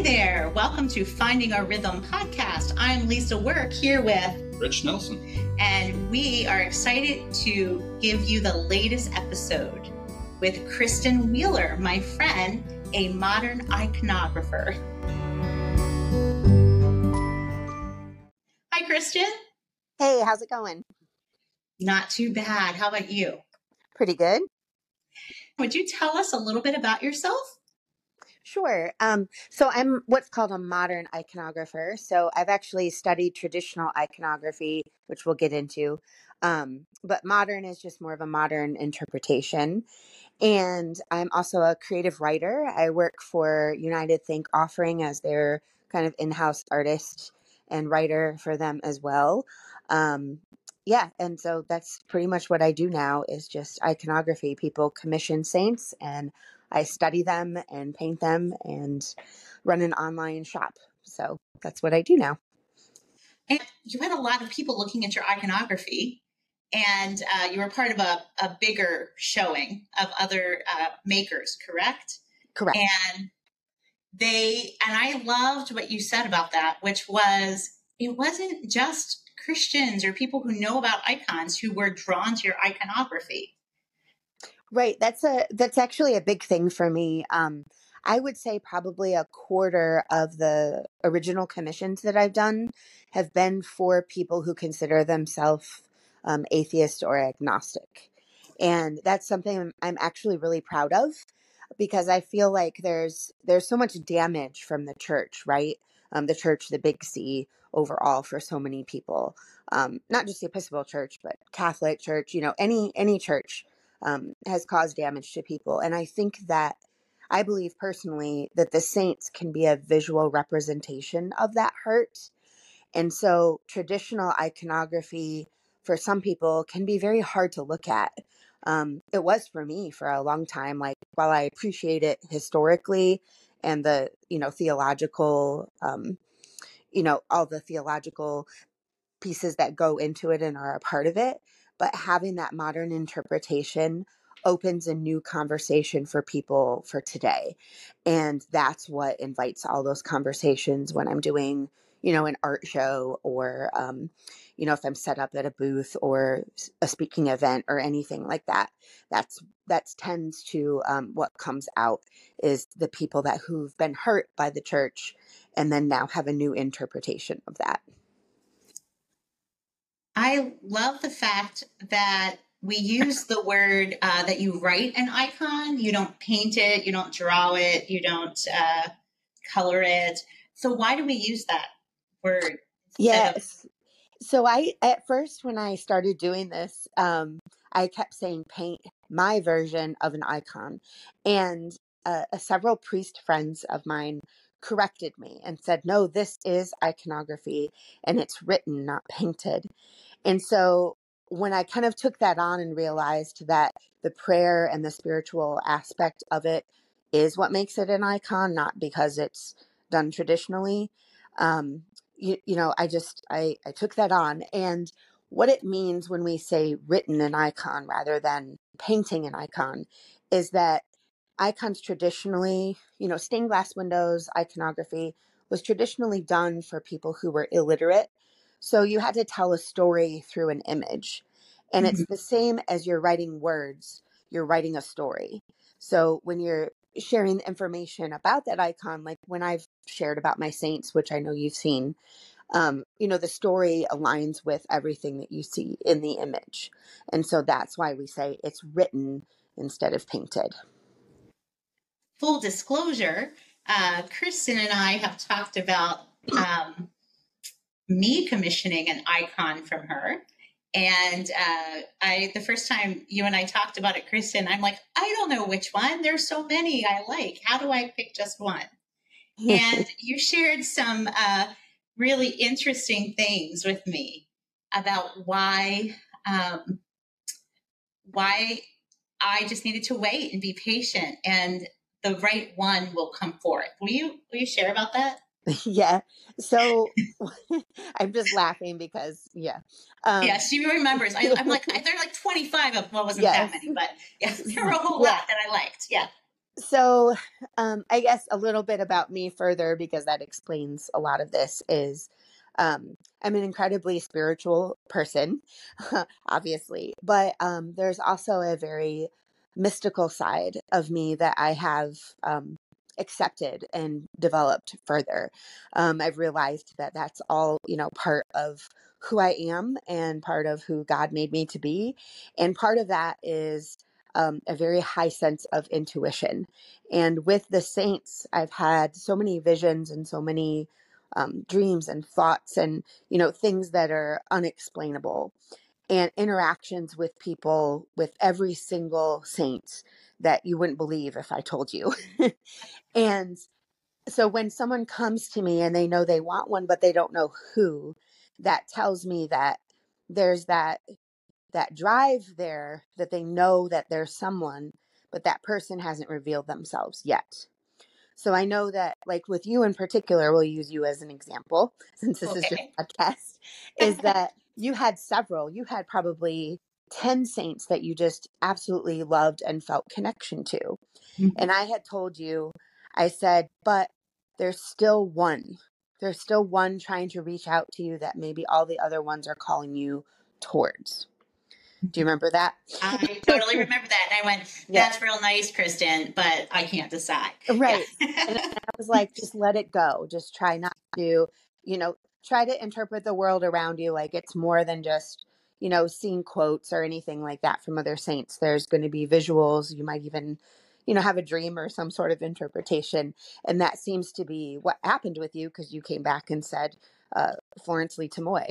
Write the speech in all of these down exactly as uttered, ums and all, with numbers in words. Hi there, welcome to Finding Our Rhythm podcast. I'm Lisa Work here with Rich Nelson. And we are excited to give you the latest episode with Kristen Wheeler, my friend, a modern iconographer. Hi, Kristen. Hey, how's it going? Not too bad. How about you? Pretty good. Would you tell us a little bit about yourself? Sure. Um, so I'm what's called a modern iconographer. So I've actually studied traditional iconography, which we'll get into. Um, but modern is just more of a modern interpretation. And I'm also a creative writer. I work for United Think Offering as their kind of in-house artist and writer for them as well. Um, yeah. And so that's pretty much what I do now is just iconography. People commission saints and I study them and paint them and run an online shop. So that's what I do now. And you had a lot of people looking at your iconography, and uh, you were part of a, a bigger showing of other uh, makers, correct? Correct. And they, and I loved what you said about that, which was, it wasn't just Christians or people who know about icons who were drawn to your iconography. Right. That's a, that's actually a big thing for me. Um, I would say probably a quarter of the original commissions that I've done have been for people who consider themselves um, atheist or agnostic. And that's something I'm actually really proud of because I feel like there's, there's so much damage from the church, right? Um, the church, the big C overall for so many people, um, not just the Episcopal Church, but Catholic Church, you know, any, any church. Um, has caused damage to people. And I think that I believe personally that the saints can be a visual representation of that hurt. And so traditional iconography for some people can be very hard to look at. Um, it was for me for a long time, like while I appreciate it historically and the, you know, theological, um, you know, all the theological pieces that go into it and are a part of it. But having that modern interpretation opens a new conversation for people for today. And that's what invites all those conversations when I'm doing, you know, an art show or, um, you know, if I'm set up at a booth or a speaking event or anything like that, that's, that's tends to um, what comes out is the people that who've been hurt by the church and then now have a new interpretation of that. I love the fact that we use the word uh, that you write an icon. You don't paint it. You don't draw it. You don't uh, color it. So why do we use that word? Yes. Of- so I, at first, when I started doing this, um, I kept saying paint my version of an icon. And uh, several priest friends of mine corrected me and said, no, this is iconography and it's written, not painted. And so when I kind of took that on and realized that the prayer and the spiritual aspect of it is what makes it an icon, not because it's done traditionally, um, you, you know, I just, I, I took that on. And what it means when we say written an icon rather than painting an icon is that icons traditionally, you know, stained glass windows, iconography was traditionally done for people who were illiterate. So you had to tell a story through an image. And mm-hmm. It's the same as you're writing words, you're writing a story. So when you're sharing information about that icon, like when I've shared about my saints, which I know you've seen, um, you know, the story aligns with everything that you see in the image. And so that's why we say it's written instead of painted. Full disclosure, uh, Kristen and I have talked about um, me commissioning an icon from her. And uh, I, the first time you and I talked about it, Kristen, I'm like, I don't know which one. There's so many I like. How do I pick just one? And you shared some uh, really interesting things with me about why, um, why I just needed to wait and be patient and the right one will come forth. Will you, will you share about that? Yeah. So I'm just laughing because yeah. Um, yeah. She remembers. I, I'm like, there are like twenty-five of, well, wasn't yes. that many, but yes, there were a whole yeah. lot that I liked. Yeah. So um, I guess a little bit about me further, because that explains a lot of this, is um, I'm an incredibly spiritual person, obviously, but um, there's also a very mystical side of me that I have um, accepted and developed further. Um, I've realized that that's all, you know, part of who I am and part of who God made me to be. And part of that is Um, a very high sense of intuition. And with the saints, I've had so many visions and so many um, dreams and thoughts and, you know, things that are unexplainable, and interactions with people, with every single saint, that you wouldn't believe if I told you. And so when someone comes to me and they know they want one, but they don't know who, that tells me that there's that that drive there, that they know that there's someone, but that person hasn't revealed themselves yet. So I know that, like with you in particular, we'll use you as an example, since this okay. is your podcast, is that you had several, you had probably ten saints that you just absolutely loved and felt connection to. Mm-hmm. And I had told you, I said, but there's still one, there's still one trying to reach out to you that maybe all the other ones are calling you towards. Do you remember that? I totally remember that. And I went, that's yes. real nice, Kristen, but I can't decide. Right. Yeah. And I was like, just let it go. Just try not to, you know, try to interpret the world around you. Like, it's more than just, you know, seeing quotes or anything like that from other saints. There's going to be visuals. You might even, you know, have a dream or some sort of interpretation. And that seems to be what happened with you, because you came back and said, uh, Florence Lee Tamoy.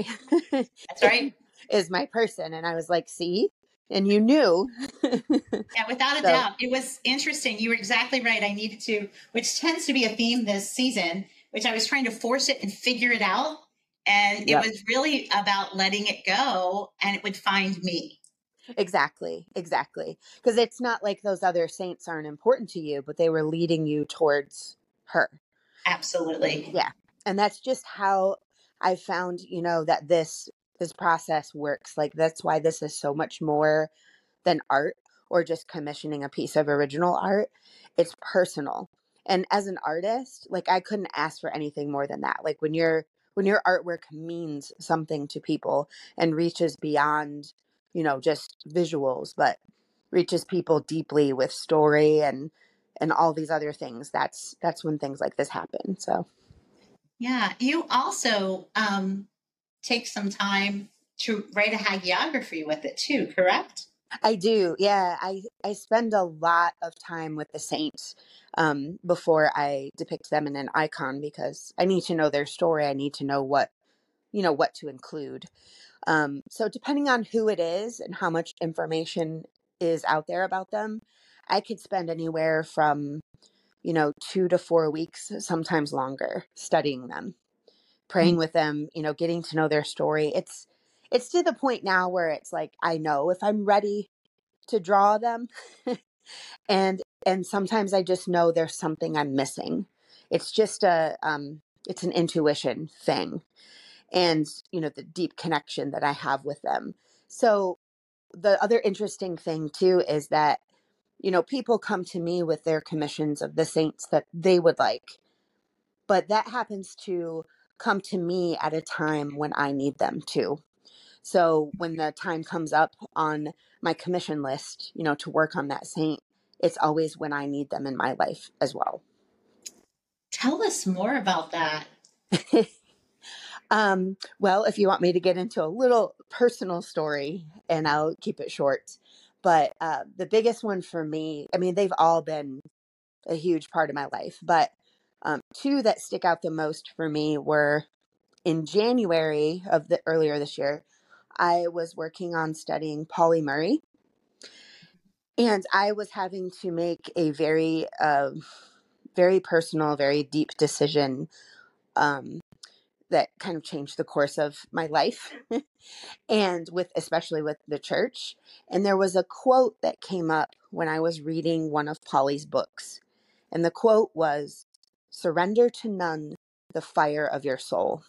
That's right. Is my person. And I was like, see, and you knew. Yeah, without a so. doubt. It was interesting. You were exactly right. I needed to, which tends to be a theme this season, which I was trying to force it and figure it out. And it yep. was really about letting it go, and it would find me. Exactly. Exactly. Because it's not like those other saints aren't important to you, but they were leading you towards her. Absolutely. Yeah. And that's just how I found, you know, that this This process works. Like, that's why this is so much more than art or just commissioning a piece of original art. It's personal. And as an artist, like, I couldn't ask for anything more than that. Like, when your when your artwork means something to people and reaches beyond, you know, just visuals, but reaches people deeply with story and and all these other things, that's that's when things like this happen. So yeah, you also um take some time to write a hagiography with it too, correct? I do. Yeah. I, I spend a lot of time with the saints um, before I depict them in an icon, because I need to know their story. I need to know what, you know, what to include. Um, so depending on who it is and how much information is out there about them, I could spend anywhere from, you know, two to four weeks, sometimes longer, studying them, praying with them, you know, getting to know their story. It's, it's to the point now where it's like, I know if I'm ready to draw them. and, and sometimes I just know there's something I'm missing. It's just a, um, it's an intuition thing, and, you know, the deep connection that I have with them. So the other interesting thing too, is that, you know, people come to me with their commissions of the saints that they would like, but that happens to come to me at a time when I need them to. So when the time comes up on my commission list, you know, to work on that saint, it's always when I need them in my life as well. Tell us more about that. um, well, if you want me to get into a little personal story, and I'll keep it short, but uh, the biggest one for me, I mean, they've all been a huge part of my life, but Um, two that stick out the most for me were in January of the earlier this year. I was working on studying Pauli Murray, and I was having to make a very, uh, very personal, very deep decision um, that kind of changed the course of my life, and with especially with the church. And there was a quote that came up when I was reading one of Pauli's books, and the quote was, "Surrender to none the fire of your soul."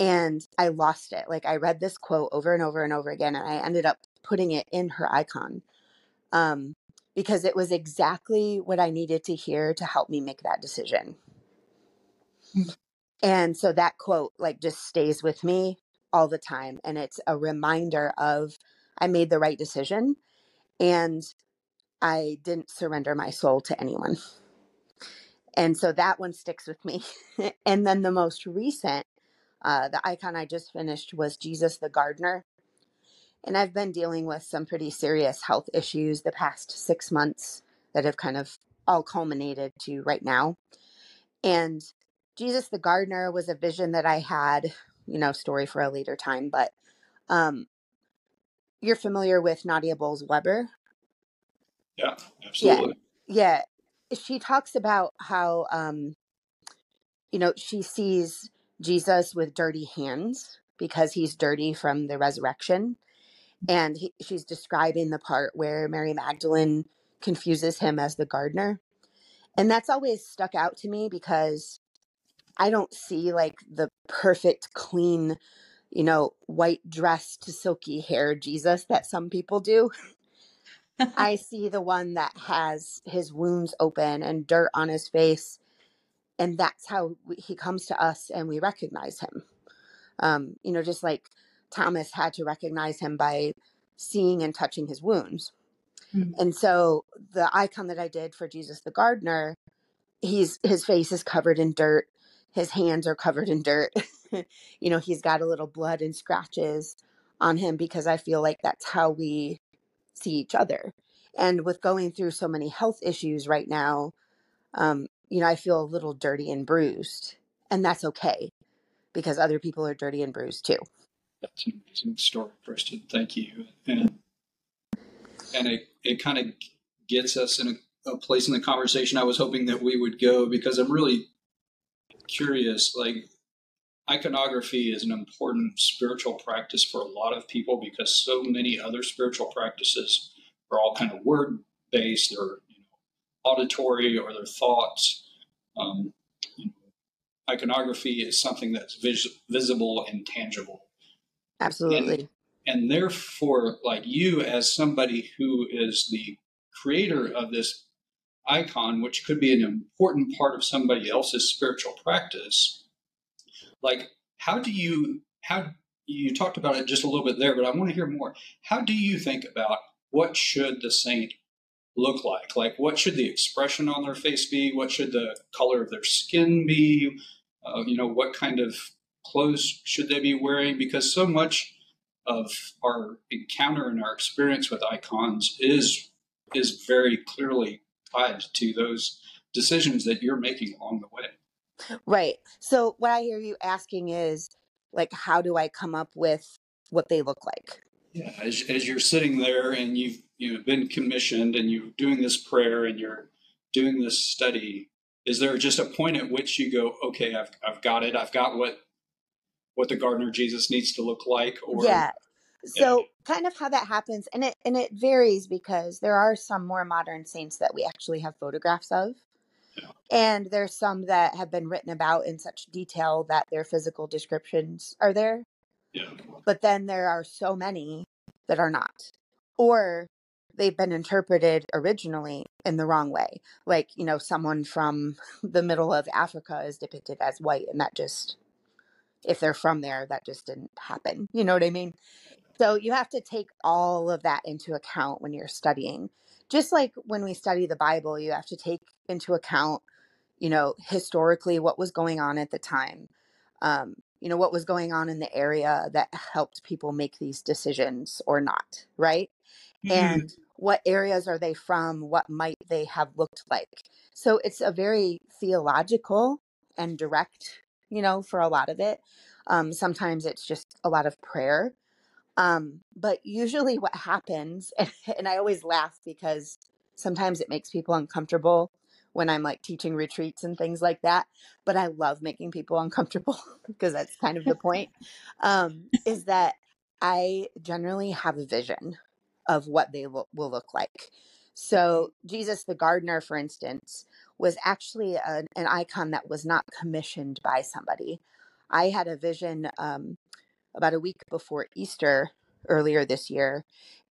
And I lost it. Like, I read this quote over and over and over again, and I ended up putting it in her icon. Um, because it was exactly what I needed to hear to help me make that decision. And so that quote like just stays with me all the time. And it's a reminder of I made the right decision and I didn't surrender my soul to anyone. And so that one sticks with me. And then the most recent, uh, the icon I just finished was Jesus the Gardener. And I've been dealing with some pretty serious health issues the past six months that have kind of all culminated to right now. And Jesus the Gardener was a vision that I had, you know, story for a later time, but um, you're familiar with Nadia Bolz-Weber? Yeah, absolutely. Yeah, yeah. She talks about how, um, you know, she sees Jesus with dirty hands because he's dirty from the resurrection. And he, she's describing the part where Mary Magdalene confuses him as the gardener. And that's always stuck out to me because I don't see like the perfect, clean, you know, white dress to silky hair Jesus that some people do. I see the one that has his wounds open and dirt on his face. And that's how we, he comes to us and we recognize him. Um, you know, just like Thomas had to recognize him by seeing and touching his wounds. Mm-hmm. And so the icon that I did for Jesus the Gardener, he's his face is covered in dirt. His hands are covered in dirt. You know, he's got a little blood and scratches on him because I feel like that's how we see each other. And with going through so many health issues right now, um, you know, I feel a little dirty and bruised. And that's okay because other people are dirty and bruised too. That's an amazing story, Kristen. Thank you. And, and it, it kind of gets us in a, a place in the conversation I was hoping that we would go, because I'm really curious. Like, iconography is an important spiritual practice for a lot of people because so many other spiritual practices are all kind of word-based or, you know, auditory or their thoughts. Um, you know, iconography is something that's vis visible and tangible. Absolutely. And, and therefore, like you, as somebody who is the creator of this icon, which could be an important part of somebody else's spiritual practice, like how do you, how you talked about it just a little bit there, but I want to hear more. How do you think about what should the saint look like? Like, what should the expression on their face be? What should the color of their skin be? Uh, you know, what kind of clothes should they be wearing? Because so much of our encounter and our experience with icons is is very clearly tied to those decisions that you're making along the way. Right. So what I hear you asking is, like, how do I come up with what they look like? Yeah. As, as you're sitting there and you've you know, been commissioned and you're doing this prayer and you're doing this study, is there just a point at which you go, okay, I've I've got it. I've got what what the gardener Jesus needs to look like? Or yeah. So yeah. Kind of how that happens. And it, and it varies because there are some more modern saints that we actually have photographs of. Yeah. And there's some that have been written about in such detail that their physical descriptions are there. Yeah. But then there are so many that are not, or they've been interpreted originally in the wrong way. Like, you know, someone from the middle of Africa is depicted as white, and that just, if they're from there, that just didn't happen. You know what I mean? So you have to take all of that into account when you're studying. Just like when we study the Bible, you have to take into account, you know, historically what was going on at the time, um, you know, what was going on in the area that helped people make these decisions or not, right? Mm-hmm. And what areas are they from? What might they have looked like? So it's a very theological and direct, you know, for a lot of it. Um, sometimes it's just a lot of prayer. Um, but usually what happens, and, and I always laugh because sometimes it makes people uncomfortable when I'm like teaching retreats and things like that, but I love making people uncomfortable because that's kind of the point, um, is that I generally have a vision of what they will, will look like. So Jesus the Gardener, for instance, was actually an, an icon that was not commissioned by somebody. I had a vision um, about a week before Easter earlier this year,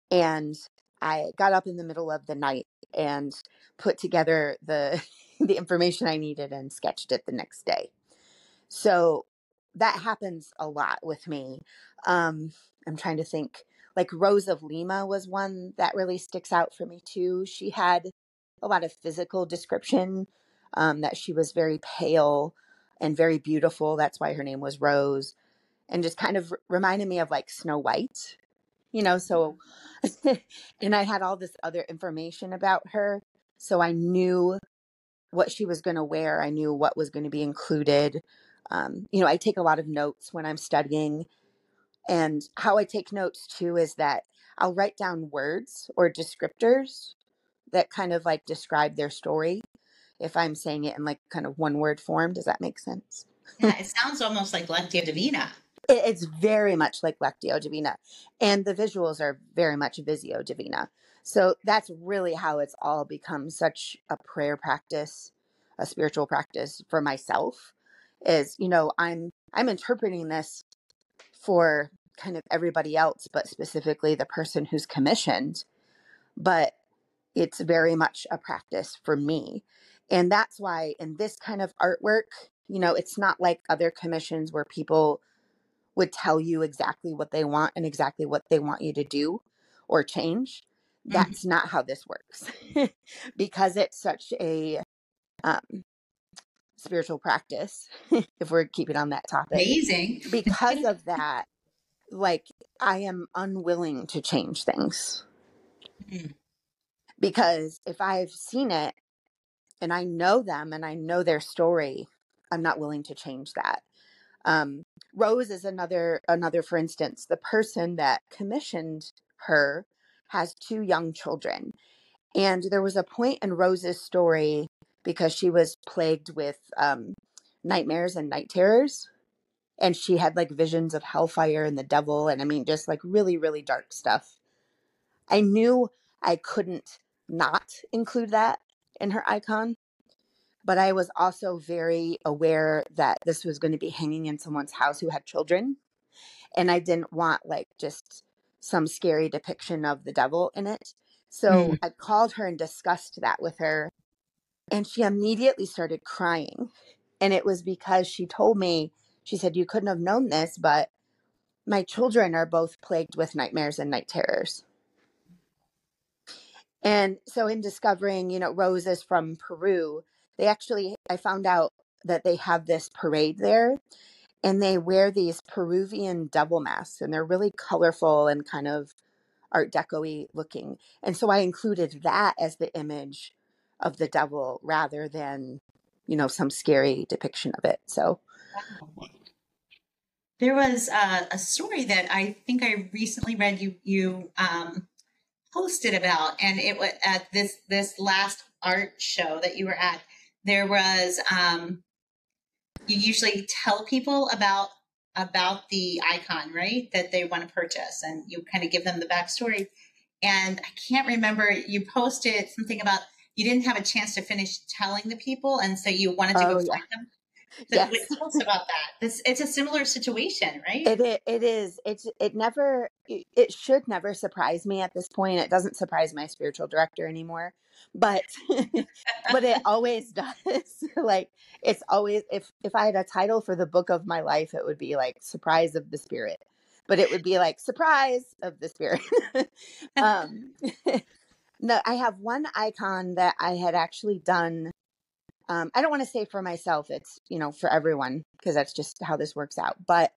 and I got up in the middle of the night and put together the the information I needed and sketched it the next day. So that happens a lot with me. Um, I'm trying to think, like Rose of Lima was one that really sticks out for me too. She had a lot of physical description, um, that she was very pale and very beautiful. That's why her name was Rose, and just kind of reminded me of like Snow White, you know, so, and I had all this other information about her. So I knew what she was going to wear. I knew what was going to be included. Um, you know, I take a lot of notes when I'm studying, and how I take notes too is that I'll write down words or descriptors that kind of like describe their story, if I'm saying it in like kind of one word form. Does that make sense? Yeah, it sounds almost like Lectio Divina. It, it's very much like Lectio Divina, and the visuals are very much Visio Divina. So that's really how it's all become such a prayer practice, a spiritual practice for myself. Is, you know, I'm I'm interpreting this for kind of everybody else, but specifically the person who's commissioned. But it's very much a practice for me. And that's why in this kind of artwork, you know, it's not like other commissions where people would tell you exactly what they want and exactly what they want you to do or change. That's mm-hmm. not how this works because it's such a um, spiritual practice, if we're keeping on that topic. Amazing. Because of that, like, I am unwilling to change things. Mm. Because if I've seen it and I know them and I know their story, I'm not willing to change that. Um, Rose is another, another, for instance, the person that commissioned her has two young children. And there was a point in Rose's story, because she was plagued with um, nightmares and night terrors, and she had like visions of hellfire and the devil. And I mean, just like really, really dark stuff. I knew I couldn't not include that in her icon, but I was also very aware that this was going to be hanging in someone's house who had children. And I didn't want like just some scary depiction of the devil in it. So mm. I called her and discussed that with her. And she immediately started crying. And it was because she told me, she said, you couldn't have known this, but my children are both plagued with nightmares and night terrors. And so in discovering, you know, Rose is from Peru, they actually, I found out that they have this parade there, and they wear these Peruvian devil masks, and they're really colorful and kind of Art Deco-y looking. And so I included that as the image of the devil rather than, you know, some scary depiction of it. So wow. There was a, a story that I think I recently read you, you um, posted about, and it was at this, this last art show that you were at. There was, um, you usually tell people about, about the icon, right? That they want to purchase, and you kind of give them the backstory. And I can't remember, you posted something about, you didn't have a chance to finish telling the people, and so you wanted to oh, go yeah. find them. So yes. What, tell us about that. This, it's a similar situation, right? It, it, it is. It's, it never, it, it should never surprise me at this point. It doesn't surprise my spiritual director anymore, but, but it always does. Like, it's always, if, if I had a title for the book of my life, it would be like Surprise of the Spirit, but it would be like Surprise of the Spirit. um, No, I have one icon that I had actually done. Um, I don't want to say for myself, it's, you know, for everyone, because that's just how this works out. But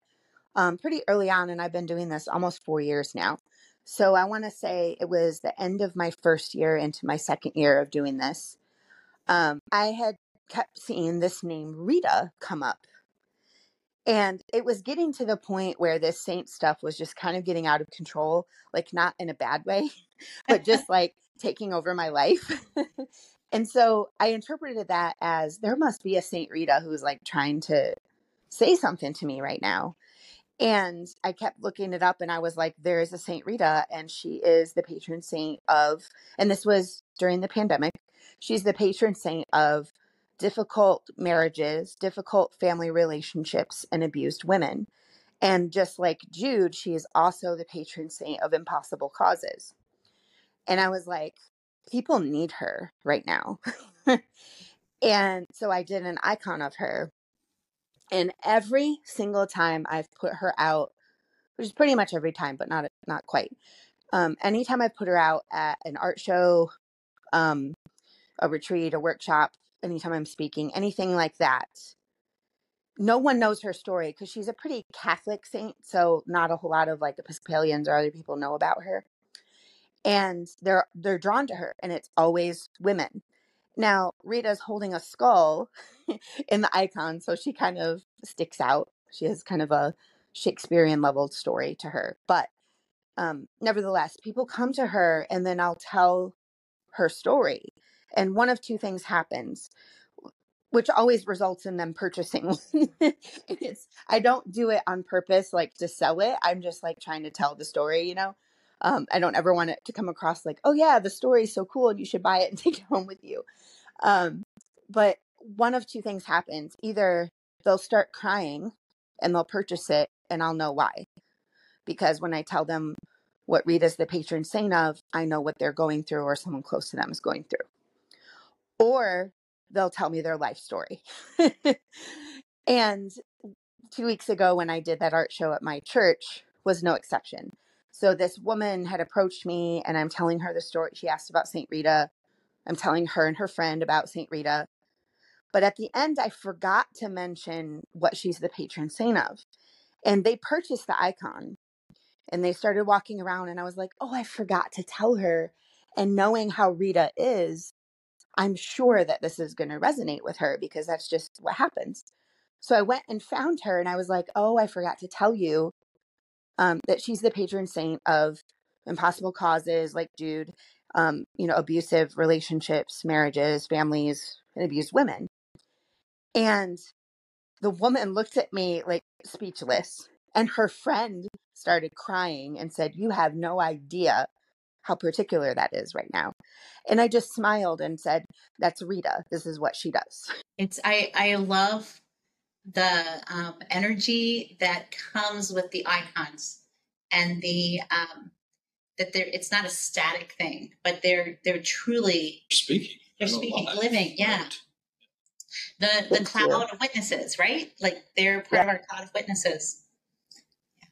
um, pretty early on, and I've been doing this almost four years now. So I want to say it was the end of my first year into my second year of doing this. Um, I had kept seeing this name Rita come up. And it was getting to the point where this saint stuff was just kind of getting out of control, like not in a bad way, but just like taking over my life. And so I interpreted that as there must be a Saint Rita who's like trying to say something to me right now. And I kept looking it up, and I was like, there is a Saint Rita, and she is the patron saint of, and this was during the pandemic, she's the patron saint of difficult marriages, difficult family relationships, and abused women. And just like Jude, she is also the patron saint of impossible causes. And I was like, people need her right now. And so I did an icon of her. And every single time I've put her out, which is pretty much every time, but not not quite. Um, anytime I put her out at an art show, um, a retreat, a workshop, anytime I'm speaking, anything like that, no one knows her story because she's a pretty Catholic saint. So not a whole lot of like Episcopalians or other people know about her. And they're they're drawn to her, and it's always women. Now, Rita's holding a skull in the icon, so she kind of sticks out. She has kind of a Shakespearean level story to her. But um, nevertheless, people come to her, and then I'll tell her story. And one of two things happens, which always results in them purchasing one. It's, I don't do it on purpose, like to sell it. I'm just like trying to tell the story, you know? Um, I don't ever want it to come across like, oh yeah, the story's so cool and you should buy it and take it home with you. Um, but one of two things happens. Either they'll start crying and they'll purchase it, and I'll know why. Because when I tell them what Rita's the patron saint of, I know what they're going through or someone close to them is going through. Or they'll tell me their life story. And two weeks ago when I did that art show at my church was no exception. So this woman had approached me, and I'm telling her the story. She asked about Saint Rita. I'm telling her and her friend about Saint Rita. But at the end, I forgot to mention what she's the patron saint of. And they purchased the icon, and they started walking around, and I was like, oh, I forgot to tell her. And knowing how Rita is, I'm sure that this is going to resonate with her because that's just what happens. So I went and found her, and I was like, oh, I forgot to tell you. Um, that she's the patron saint of impossible causes like Jude, um, you know, abusive relationships, marriages, families, and abused women. And the woman looked at me like speechless, and her friend started crying and said, you have no idea how particular that is right now. And I just smiled and said, that's Rita. This is what she does. It's, I, I love the um, energy that comes with the icons, and the um, that they're it's not a static thing, but they're they're truly speaking, they're speaking, living, yeah. Right. The the Thank cloud you. Of witnesses, right? Like they're part yeah. of our cloud of witnesses. Yeah.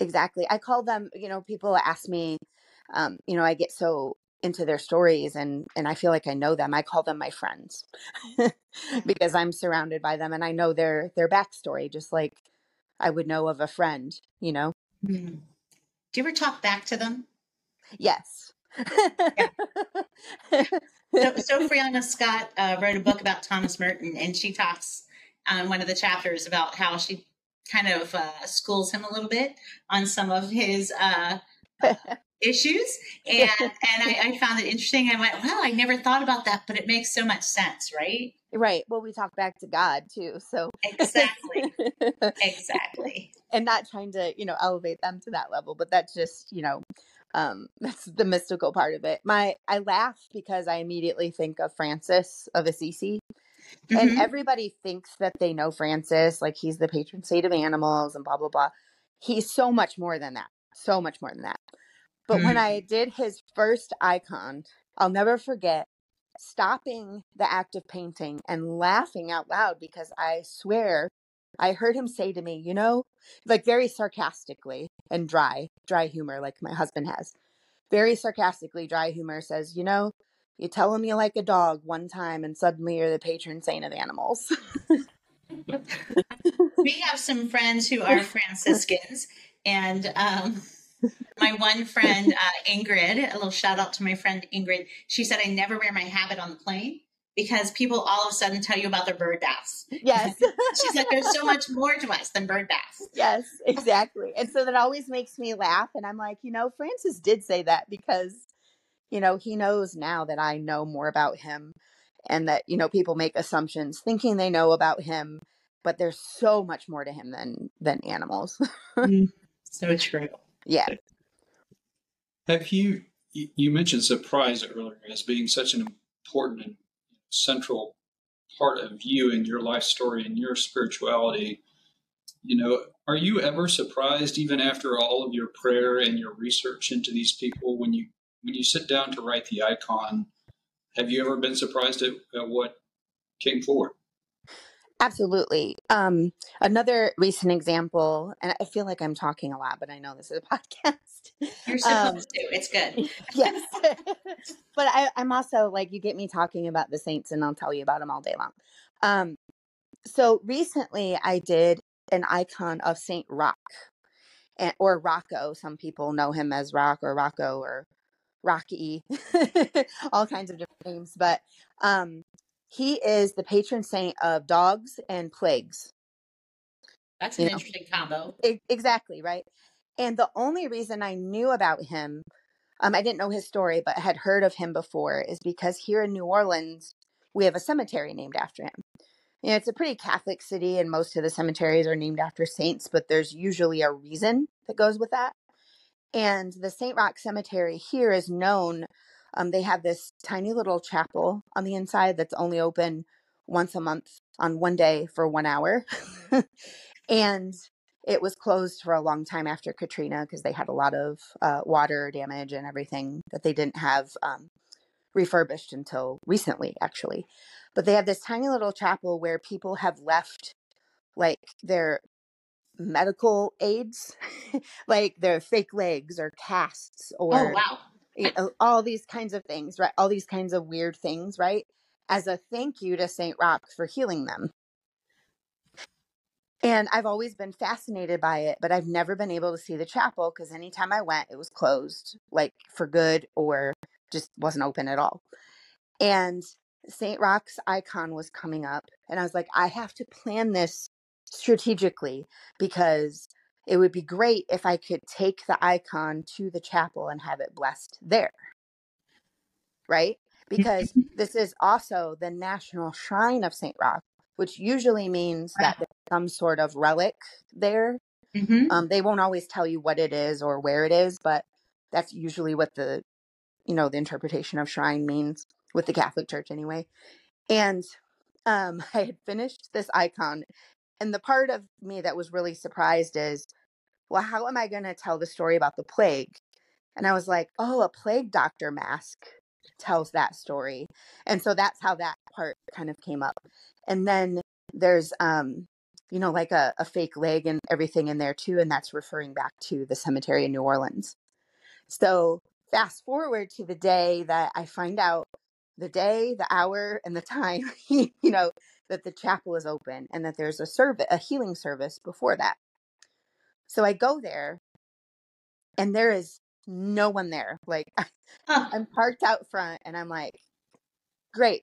Exactly. I call them. You know, people ask me. Um, you know, I get so into their stories, and, and I feel like I know them. I call them my friends because I'm surrounded by them, and I know their, their backstory, just like I would know of a friend, you know? Mm-hmm. Do you ever talk back to them? Yes. Yeah. So, Sofriana Scott uh, wrote a book about Thomas Merton, and she talks on one of the chapters about how she kind of uh, schools him a little bit on some of his, uh, issues. And, and I, I found it interesting. I went, wow, I never thought about that, but it makes so much sense, right? Right. Well, we talk back to God too. So exactly, exactly. And not trying to, you know, elevate them to that level, but that's just, you know, um, that's the mystical part of it. My, I laugh because I immediately think of Francis of Assisi. Mm-hmm. And everybody thinks that they know Francis, like he's the patron saint of animals and blah, blah, blah. He's so much more than that. So much more than that. But when I did his first icon, I'll never forget stopping the act of painting and laughing out loud because I swear I heard him say to me, you know, like very sarcastically and dry, dry humor, like my husband has. Very sarcastically, dry humor says, you know, you tell him you like a dog one time and suddenly you're the patron saint of animals. We have some friends who are Franciscans, and um my one friend, uh, Ingrid, a little shout out to my friend Ingrid. She said, I never wear my habit on the plane because people all of a sudden tell you about their bird baths. Yes. She's like, there's so much more to us than bird baths. Yes, exactly. And so that always makes me laugh. And I'm like, you know, Francis did say that because, you know, he knows now that I know more about him, and that, you know, people make assumptions thinking they know about him, but there's so much more to him than, than animals. So true. Yeah. Have you, you mentioned surprise earlier as being such an important and central part of you and your life story and your spirituality. You know, are you ever surprised, even after all of your prayer and your research into these people, when you when you sit down to write the icon, have you ever been surprised at, at what came forward? Absolutely. Um, another recent example, and I feel like I'm talking a lot, but I know this is a podcast. You're supposed um, to. It's good. Yes. But I, I'm also like, you get me talking about the saints and I'll tell you about them all day long. Um, so recently I did an icon of Saint Roch, and, or Rocco. Some people know him as Rock or Rocco or Rocky, all kinds of different names. But um, he is the patron saint of dogs and plagues. That's an you interesting know. combo. It, exactly, right? And the only reason I knew about him, um, I didn't know his story, but had heard of him before, is because here in New Orleans, we have a cemetery named after him. You know, it's a pretty Catholic city, and most of the cemeteries are named after saints, but there's usually a reason that goes with that. And the Saint Roch Cemetery here is known. Um, they have this tiny little chapel on the inside that's only open once a month on one day for one hour. And it was closed for a long time after Katrina because they had a lot of uh, water damage and everything that they didn't have um, refurbished until recently, actually. But they have this tiny little chapel where people have left like their medical aids, like their fake legs or casts or oh, wow. you know, all these kinds of things, right? All these kinds of weird things, right? As a thank you to Saint Roch for healing them. And I've always been fascinated by it, but I've never been able to see the chapel because anytime I went, it was closed, like for good, or just wasn't open at all. And Saint Roch's icon was coming up, and I was like, I have to plan this strategically because it would be great if I could take the icon to the chapel and have it blessed there, right? Because this is also the national shrine of Saint Roch, which usually means that there's some sort of relic there. Mm-hmm. Um, they won't always tell you what it is or where it is, but that's usually what the, you know, the interpretation of shrine means. With the Catholic Church anyway. And um, I had finished this icon. And the part of me that was really surprised is, well, how am I going to tell the story about the plague? And I was like, oh, a plague doctor mask tells that story. And so that's how that part kind of came up. And then there's, um, you know, like a, a fake leg and everything in there too. And that's referring back to the cemetery in New Orleans. So fast forward to the day that I find out the day, the hour, and the time, you know, that the chapel is open and that there's a service, a healing service before that. So I go there and there is no one there. Like I, huh. I'm parked out front and I'm like, great,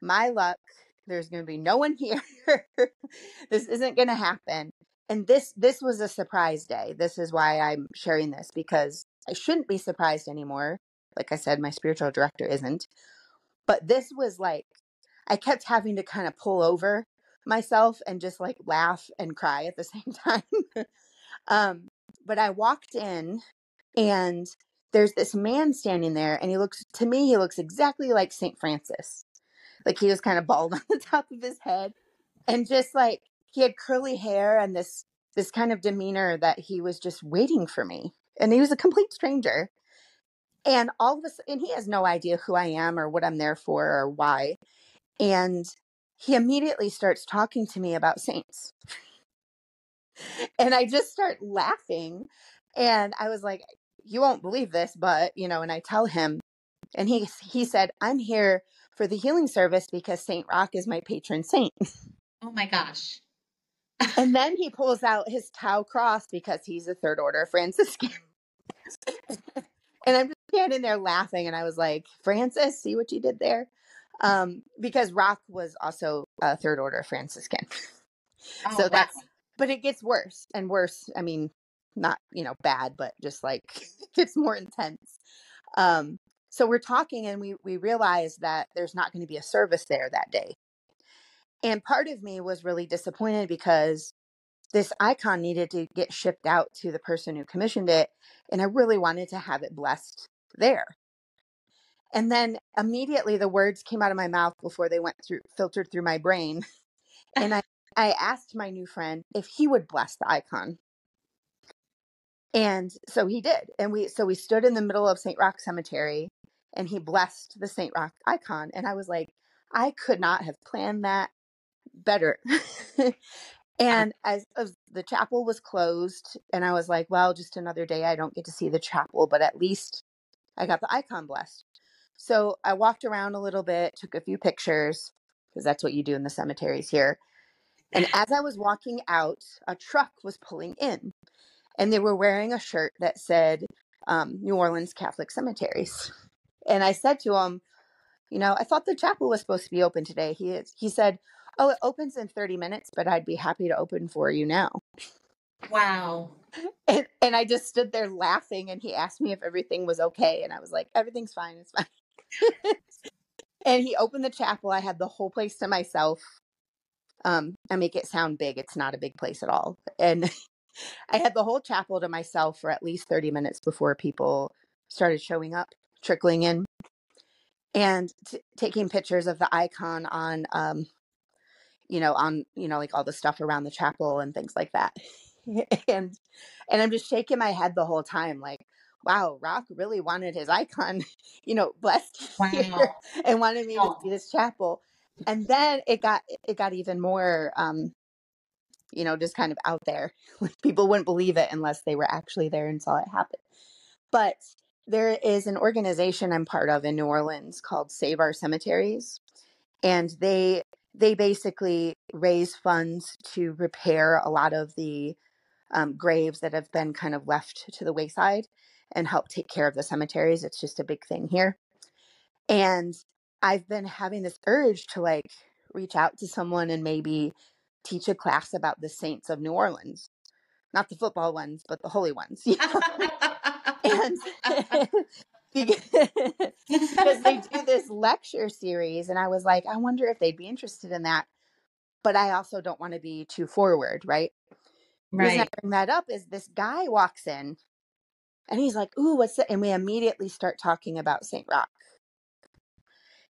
my luck. There's going to be no one here. This isn't going to happen. And this, this was a surprise day. This is why I'm sharing this, because I shouldn't be surprised anymore. Like I said, my spiritual director isn't. But this was like, I kept having to kind of pull over myself and just like laugh and cry at the same time. um, but I walked in and there's this man standing there and he looks, to me, he looks exactly like Saint Francis. Like he was kind of bald on the top of his head and just like, he had curly hair and this, this kind of demeanor that he was just waiting for me. And he was a complete stranger. And all of a sudden, he has no idea who I am or what I'm there for or why. And he immediately starts talking to me about saints. And I just start laughing. And I was like, you won't believe this, but, you know, and I tell him. And he he said, I'm here for the healing service because Saint Roch is my patron saint. Oh, my gosh. And then he pulls out his Tau cross because he's a third order Franciscan. And I'm just standing there laughing. And I was like, Francis, see what you did there? Um, because Roch was also a third order Franciscan. Oh, so wow. that's, but it gets worse and worse. I mean, not, you know, bad, but just like it gets more intense. Um, so we're talking and we, we realize that there's not going to be a service there that day. And part of me was really disappointed because this icon needed to get shipped out to the person who commissioned it. And I really wanted to have it blessed there. And then immediately the words came out of my mouth before they went through, filtered through my brain. And I, I asked my new friend if he would bless the icon. And so he did. And we, so we stood in the middle of Saint Roch Cemetery and he blessed the Saint Roch icon. And I was like, I could not have planned that better. And as, as the chapel was closed and I was like, well, just another day, I don't get to see the chapel, but at least I got the icon blessed. So I walked around a little bit, took a few pictures because that's what you do in the cemeteries here. And as I was walking out, a truck was pulling in and they were wearing a shirt that said um, New Orleans Catholic Cemeteries. And I said to him, you know, I thought the chapel was supposed to be open today. He is, he said, oh, it opens in thirty minutes, but I'd be happy to open for you now. Wow. And, and I just stood there laughing and he asked me if everything was okay. And I was like, everything's fine. It's fine. And he opened the chapel. I had the whole place to myself. Um, I make it sound big. It's not a big place at all. And I had the whole chapel to myself for at least thirty minutes before people started showing up, trickling in and t- taking pictures of the icon on, um, you know, on, you know, like all the stuff around the chapel and things like that. and, and I'm just shaking my head the whole time. Like, wow, Rock really wanted his icon, you know, blessed wow. here and wanted me oh. to see this chapel. And then it got, it got even more, um, you know, just kind of out there. People wouldn't believe it unless they were actually there and saw it happen. But there is an organization I'm part of in New Orleans called Save Our Cemeteries. And they, they basically raise funds to repair a lot of the um, graves that have been kind of left to the wayside and help take care of the cemeteries. It's just a big thing here. And I've been having this urge to like reach out to someone and maybe teach a class about the saints of New Orleans, not the football ones, but the holy ones. You know? and because they do this lecture series. And I was like, I wonder if they'd be interested in that. But I also don't want to be too forward. Right. Right. The reason I bring that up is this guy walks in and he's like, ooh, what's that? And we immediately start talking about Saint Roch.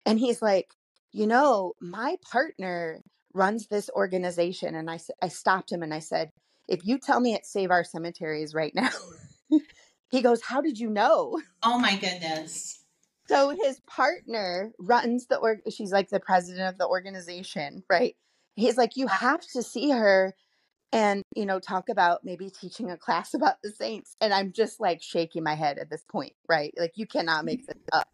And he's like, you know, my partner runs this organization. And I, I stopped him and I said, if you tell me it's Save Our Cemeteries right now, he goes, how did you know? Oh my goodness. So his partner runs the, org. she's like the president of the organization, right? He's like, you have to see her and, you know, talk about maybe teaching a class about the saints. And I'm just like shaking my head at this point, right? Like you cannot make this up.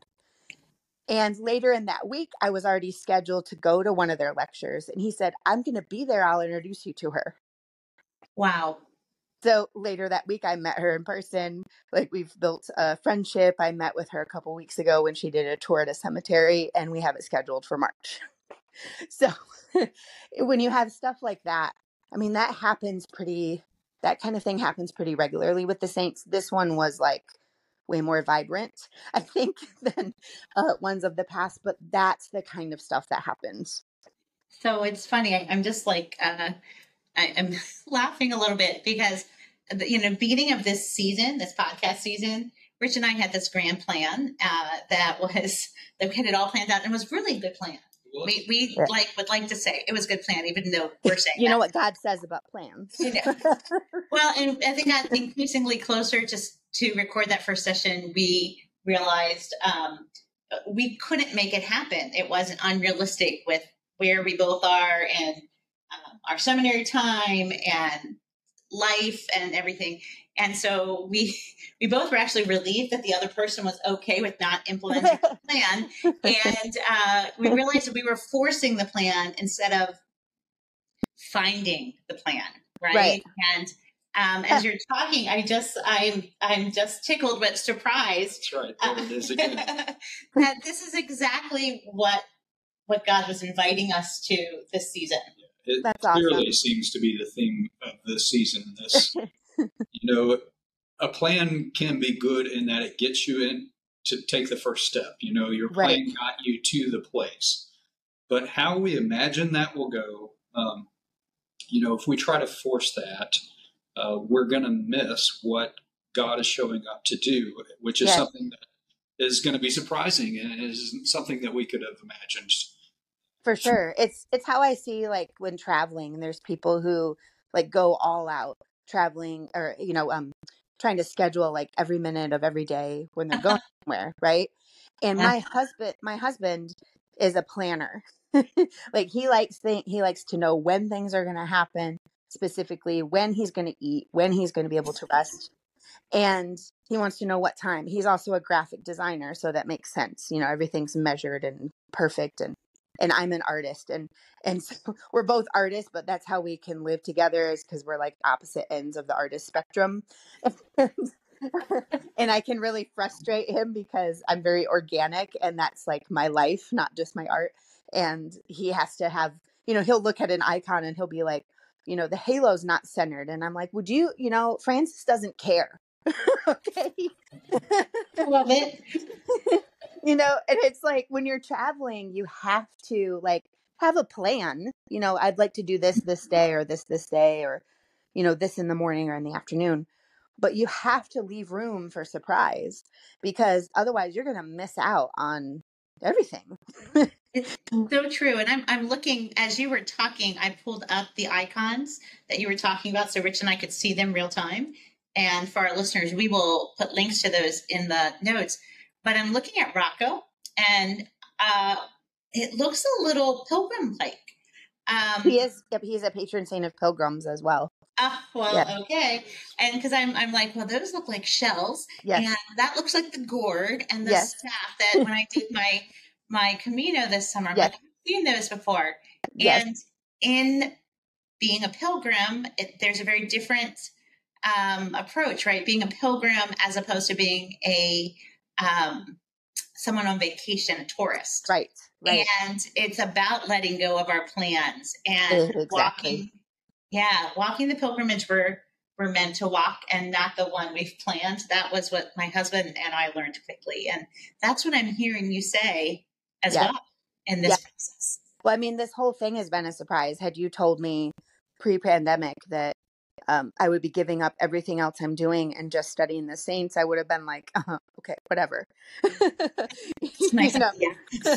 And later in that week, I was already scheduled to go to one of their lectures. And he said, I'm going to be there. I'll introduce you to her. Wow. So later that week, I met her in person. Like we've built a friendship. I met with her a couple of weeks ago when she did a tour at a cemetery and we have it scheduled for March. So when you have stuff like that, I mean, that happens pretty, that kind of thing happens pretty regularly with the saints. This one was like way more vibrant, I think, than uh, ones of the past. But that's the kind of stuff that happens. So it's funny. I, I'm just like, uh, I, I'm laughing a little bit because, the, you know, beginning of this season, this podcast season, Rich and I had this grand plan uh, that was, that we had it all planned out and was really a good plan. We, we yeah. like would like to say it was a good plan, even though we're saying you know that. What God says about plans. You know. Well, and I think that's increasingly closer to to record that first session. We realized um, we couldn't make it happen. It wasn't unrealistic with where we both are and um, our seminary time and life and everything. And so we we both were actually relieved that the other person was okay with not implementing the plan. And uh, we realized that we were forcing the plan instead of finding the plan, right? right. And um, as you're talking, I just I'm I'm just tickled but surprised. That's right. There it is again. That this is exactly what what God was inviting us to this season. It That's clearly awesome. Seems to be the theme of this season. This. You know, a plan can be good in that it gets you in to take the first step. You know, your plan right. got you to the place. But how we imagine that will go, um, you know, if we try to force that, uh, we're going to miss what God is showing up to do, which is yes. something that is going to be surprising and is something that we could have imagined. For sure. It's, it's how I see, like, when traveling, there's people who, like, go all out. Traveling or, you know, um, trying to schedule like every minute of every day when they're going somewhere, right? And yeah. my husband, my husband is a planner. Like he likes th- he likes to know when things are going to happen, specifically when he's going to eat, when he's going to be able to rest. And he wants to know what time. He's also a graphic designer, so that makes sense. You know, everything's measured and perfect. And and I'm an artist, and and so we're both artists, but that's how we can live together, is because we're like opposite ends of the artist spectrum. And I can really frustrate him because I'm very organic, and that's like my life, not just my art. And he has to have, you know, he'll look at an icon and he'll be like, you know, the halo's not centered. And I'm like, would you, you know, Francis doesn't care. Okay. Love it. You know, and it's like when you're traveling, you have to like have a plan. You know, I'd like to do this this day or this this day or, you know, this in the morning or in the afternoon. But you have to leave room for surprise, because otherwise you're going to miss out on everything. It's so true. And I'm I'm looking, as you were talking, I pulled up the icons that you were talking about so Rich and I could see them real time. And for our listeners, we will put links to those in the notes. But I'm looking at Rocco, and uh, it looks a little pilgrim-like. Um, he is he's a patron saint of pilgrims as well. Oh, well, yeah. Okay. And because I'm I'm like, well, those look like shells. Yes. And that looks like the gourd and the yes. staff that when I did my my Camino this summer, yes. I've seen those before. Yes. And in being a pilgrim, it, there's a very different um, approach, right? Being a pilgrim as opposed to being a um, someone on vacation, a tourist. Right, right. And it's about letting go of our plans and exactly. walking. Yeah, walking the pilgrimage we're, we're meant to walk, and not the one we've planned. That was what my husband and I learned quickly. And that's what I'm hearing you say as yeah. well in this yeah. process. Well, I mean, this whole thing has been a surprise. Had you told me pre-pandemic that um, I would be giving up everything else I'm doing and just studying the saints, I would have been like, uh-huh, okay, whatever. It's nice. You know? Yeah.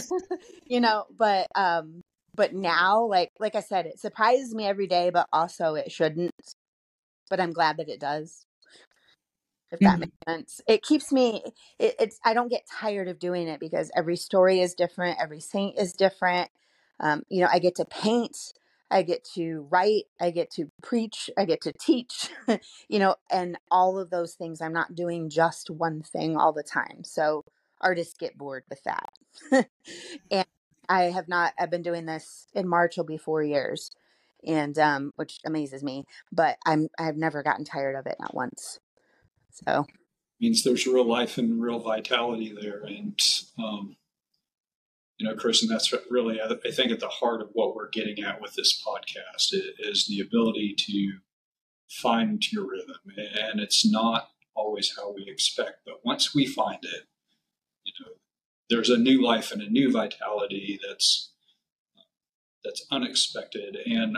You know, but... Um, But now, like like I said, it surprises me every day, but also it shouldn't. But I'm glad that it does, if that mm-hmm. makes sense. It keeps me, it, it's I don't get tired of doing it, because every story is different. Every saint is different. Um, you know, I get to paint. I get to write. I get to preach. I get to teach, you know, and all of those things. I'm not doing just one thing all the time. So artists get bored with that. and I have not, I've been doing this in March, will be four years, and, um, which amazes me, but I'm, I've never gotten tired of it, not once. So. Means there's real life and real vitality there. And, um, you know, Kristen, that's really, I think, at the heart of what we're getting at with this podcast is the ability to find your rhythm. And it's not always how we expect, but once we find it, you know, there's a new life and a new vitality that's that's unexpected. And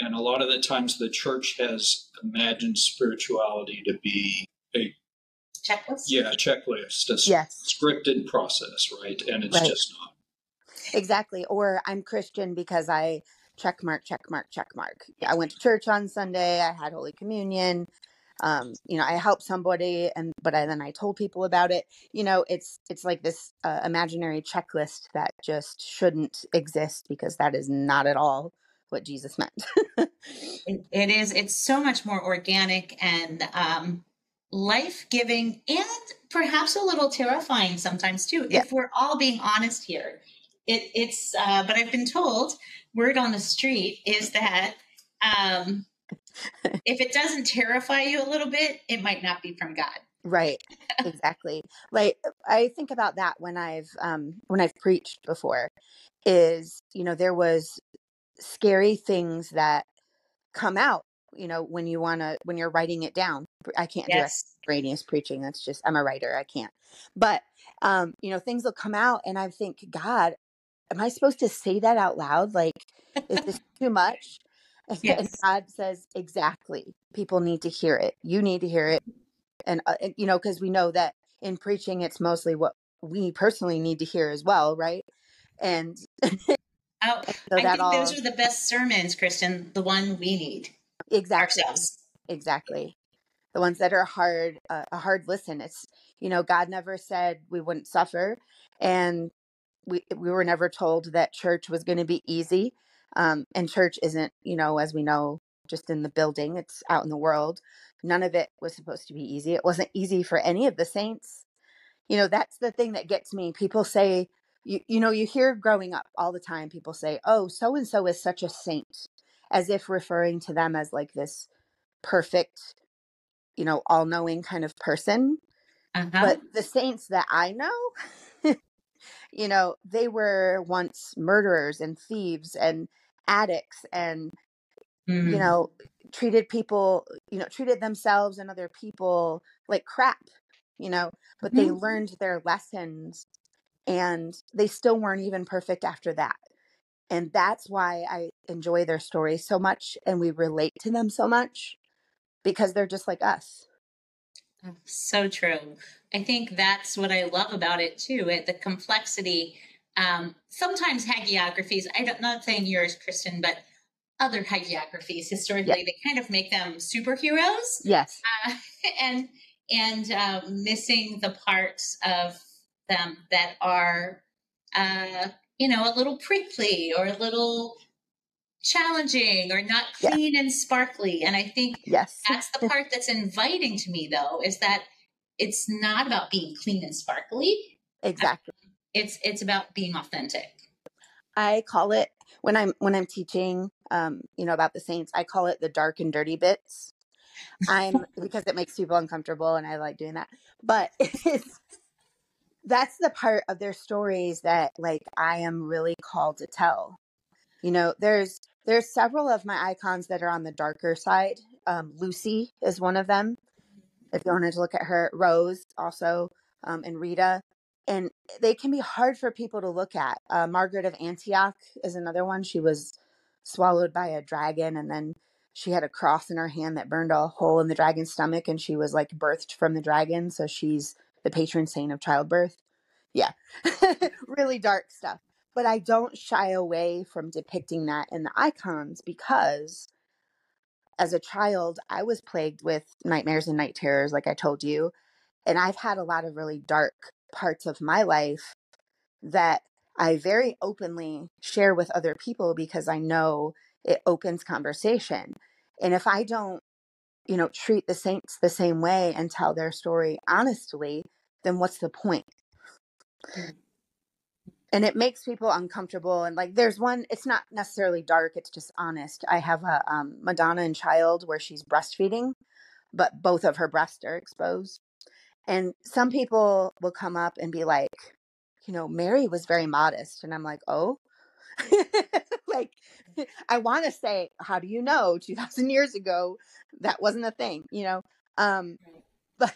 and a lot of the times the church has imagined spirituality to be a checklist. Yeah, a checklist, a yes. scripted process, right? And it's right. just not. Exactly. Or I'm Christian because I check mark, check mark, check mark. I went to church on Sunday, I had Holy Communion. Um, you know, I helped somebody, and but I, then I told people about it. You know, it's it's like this uh, imaginary checklist that just shouldn't exist, because that is not at all what Jesus meant. it, it is. It's so much more organic and um, life-giving, and perhaps a little terrifying sometimes too. Yeah. If we're all being honest here, it, it's. Uh, but I've been told, word on the street is that. Um, If it doesn't terrify you a little bit, it might not be from God. Right. Exactly. Like I think about that when I've, um, when I've preached before is, you know, there was scary things that come out, you know, when you want to, when you're writing it down. I can't yes. do extemporaneous preaching. That's just, I'm a writer. I can't, but, um, you know, things will come out, and I think, God, am I supposed to say that out loud? Like, is this too much? Yes. And God says, exactly. People need to hear it. You need to hear it. And, uh, you know, because we know that in preaching, it's mostly what we personally need to hear as well. Right. And oh, so I think all... those are the best sermons, Kristen, the one we need. Exactly. Ourselves. Exactly. the ones that are hard, uh, a hard listen. It's, you know, God never said we wouldn't suffer, and we we were never told that church was going to be easy. Um, and church isn't, you know, as we know, just in the building, it's out in the world. None of it was supposed to be easy. It wasn't easy for any of the saints. You know, that's the thing that gets me. People say, you, you know, you hear growing up all the time, people say, oh, so-and-so is such a saint, as if referring to them as like this perfect, you know, all-knowing kind of person. Uh-huh. But the saints that I know, you know, they were once murderers and thieves and addicts and, mm-hmm. you know, treated people, you know, treated themselves and other people like crap, you know, but mm-hmm. they learned their lessons and they still weren't even perfect after that. And that's why I enjoy their stories so much and we relate to them so much, because they're just like us. So true. I think that's what I love about it too, it, the complexity. Um, sometimes hagiographies, I don't, not saying yours, Kristen, but other hagiographies historically, yep. they kind of make them superheroes. Yes. Uh, and and uh, missing the parts of them that are, uh, you know, a little prickly or a little challenging or not clean yeah. and sparkly. And I think yes. that's the part that's inviting to me, though, is that it's not about being clean and sparkly. Exactly. It's it's about being authentic. I call it, when I'm when I'm teaching, um, you know, about the saints, I call it the dark and dirty bits. I'm because it makes people uncomfortable and I like doing that. But it's that's the part of their stories that like I am really called to tell. You know, there's there's several of my icons that are on the darker side. Um, Lucy is one of them. If you wanted to look at her, Rose also, um, and Rita. And they can be hard for people to look at. Uh, Margaret of Antioch is another one. She was swallowed by a dragon, and then she had a cross in her hand that burned a hole in the dragon's stomach, and she was like birthed from the dragon. So she's the patron saint of childbirth. Yeah, really dark stuff. But I don't shy away from depicting that in the icons because as a child, I was plagued with nightmares and night terrors, like I told you. And I've had a lot of really dark parts of my life that I very openly share with other people because I know it opens conversation. And if I don't, you know, treat the saints the same way and tell their story honestly, then what's the point? And it makes people uncomfortable. And like, there's one, it's not necessarily dark. It's just honest. I have a um, Madonna and Child where she's breastfeeding, but both of her breasts are exposed. And some people will come up and be like, you know, Mary was very modest. And I'm like, oh, like, I want to say, how do you know two thousand years ago, that wasn't a thing, you know? Um, but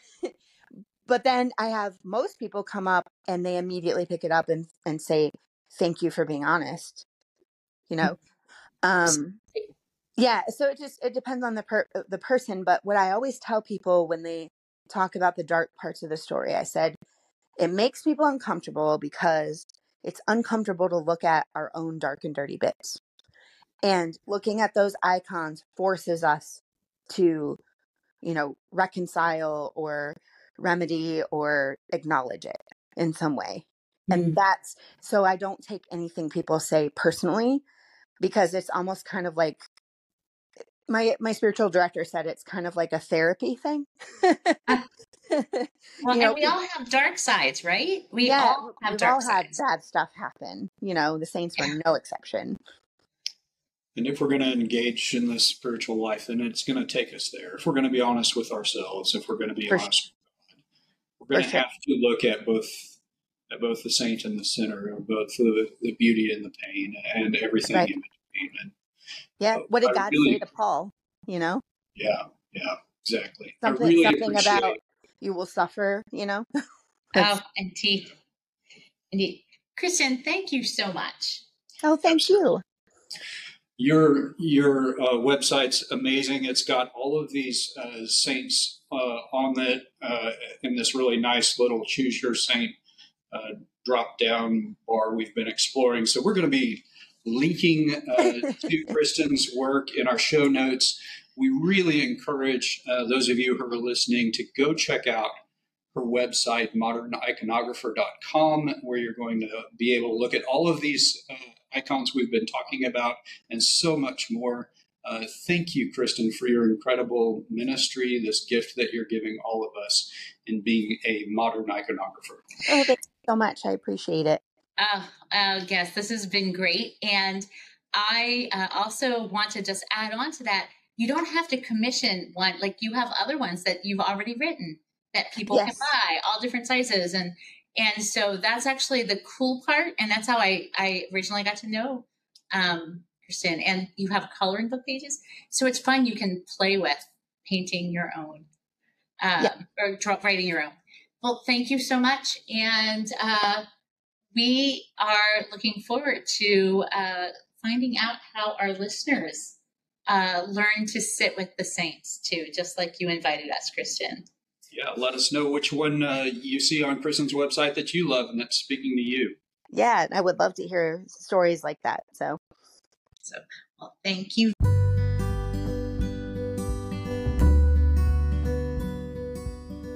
But then I have most people come up and they immediately pick it up and, and say, thank you for being honest, you know? Um, yeah. So it just, it depends on the per the person. But what I always tell people when they talk about the dark parts of the story, I said, it makes people uncomfortable because it's uncomfortable to look at our own dark and dirty bits. And looking at those icons forces us to, you know, reconcile or remedy or acknowledge it in some way. And mm-hmm. that's, so I don't take anything people say personally, because it's almost kind of like, my, my spiritual director said, it's kind of like a therapy thing. uh, well, you know, and we all have dark sides, right? We yeah, all have dark all sides. Had bad stuff happen. You know, the saints yeah. were no exception. And if we're going to engage in this spiritual life, then it's going to take us there. If we're going to be honest with ourselves, if we're going to be For honest sure. We're going to have to look at both at both the saint and the sinner, or both the, the beauty and the pain, and everything right. in between. And, yeah, uh, what did I God really, say to Paul? You know. Yeah, yeah, exactly. Something, I really something about you will suffer. You know. oh, indeed, indeed, Kristen, thank you so much. Oh, thank you. Your your uh, website's amazing. It's got all of these uh, saints uh, on it uh, in this really nice little choose your saint uh, drop down bar we've been exploring. So we're going to be linking uh, to Kristen's work in our show notes. we really encourage uh, those of you who are listening to go check out her website, modern iconographer dot com, where you're going to be able to look at all of these uh, icons we've been talking about and so much more. Uh, thank you, Kristen, for your incredible ministry, this gift that you're giving all of us in being a modern iconographer. Oh, thanks so much. I appreciate it. Oh, uh, yes, this has been great. And I uh, also want to just add on to that. You don't have to commission one. Like, you have other ones that you've already written that people yes. can buy, all different sizes. And and so that's actually the cool part. And that's how I, I originally got to know um, Kristen. And you have coloring book pages. So it's fun. You can play with painting your own um, yeah. or draw, writing your own. Well, thank you so much. And uh, we are looking forward to uh, finding out how our listeners Uh, learn to sit with the saints too, just like you invited us, Kristen. Yeah, let us know which one uh, you see on Kristen's website that you love and that's speaking to you. Yeah, I would love to hear stories like that. So, so well, thank you.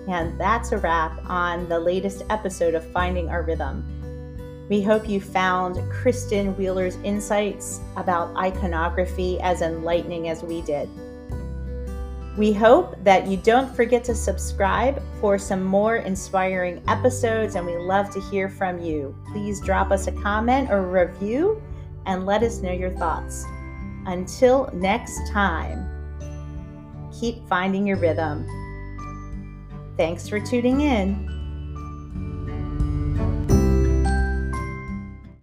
And that's a wrap on the latest episode of Finding Our Rhythm. We hope you found Kristen Wheeler's insights about iconography as enlightening as we did. We hope that you don't forget to subscribe for some more inspiring episodes, and we love to hear from you. Please drop us a comment or review and let us know your thoughts. Until next time, keep finding your rhythm. Thanks for tuning in.